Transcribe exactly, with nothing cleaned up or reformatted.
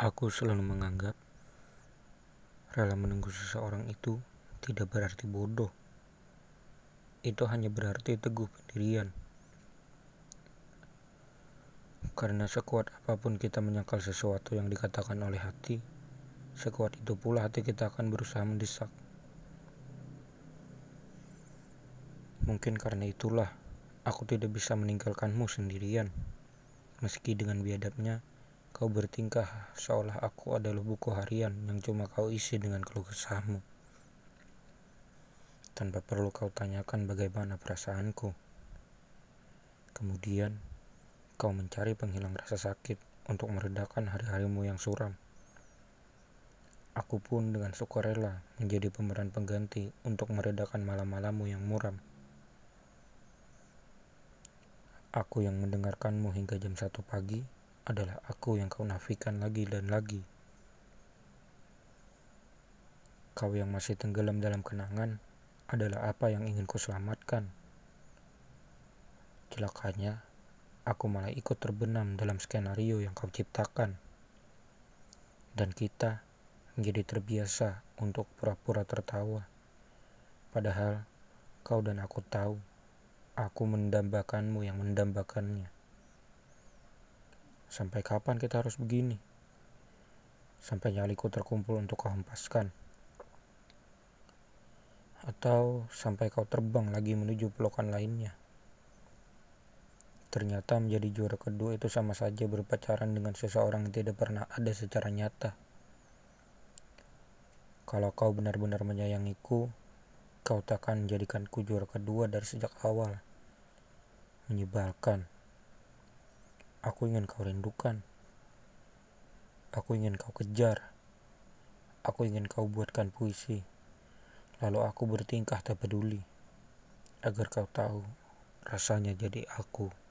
Aku selalu menganggap rela menunggu seseorang itu tidak berarti bodoh. Itu hanya berarti teguh pendirian. Karena sekuat apapun kita menyangkal sesuatu yang dikatakan oleh hati, sekuat itu pula hati kita akan berusaha mendesak. Mungkin karena itulah aku tidak bisa meninggalkanmu sendirian. Meski dengan biadabnya, kau bertingkah seolah aku adalah buku harian yang cuma kau isi dengan keluh kesahmu, tanpa perlu kau tanyakan bagaimana perasaanku. Kemudian, kau mencari penghilang rasa sakit untuk meredakan hari-harimu yang suram. Aku pun dengan sukarela menjadi pemeran pengganti untuk meredakan malam-malammu yang muram. Aku yang mendengarkanmu hingga jam satu pagi adalah aku yang kau nafikan lagi dan lagi. Kau yang masih tenggelam dalam kenangan adalah apa yang ingin ku selamatkan. Celakanya, aku malah ikut terbenam dalam skenario yang kau ciptakan. Dan kita menjadi terbiasa untuk pura-pura tertawa. Padahal, kau dan aku tahu, aku mendambakanmu yang mendambakannya. Sampai kapan kita harus begini? Sampai nyaliku terkumpul untuk kau hempaskan? Atau sampai kau terbang lagi menuju pelukan lainnya? Ternyata menjadi juara kedua itu sama saja berpacaran dengan seseorang yang tidak pernah ada secara nyata. Kalau kau benar-benar menyayangiku, kau takkan menjadikanku juara kedua dari sejak awal. Menyebalkan. Aku ingin kau rindukan. Aku ingin kau kejar. Aku ingin kau buatkan puisi. Lalu aku bertingkah tak peduli, agar kau tahu rasanya jadi aku.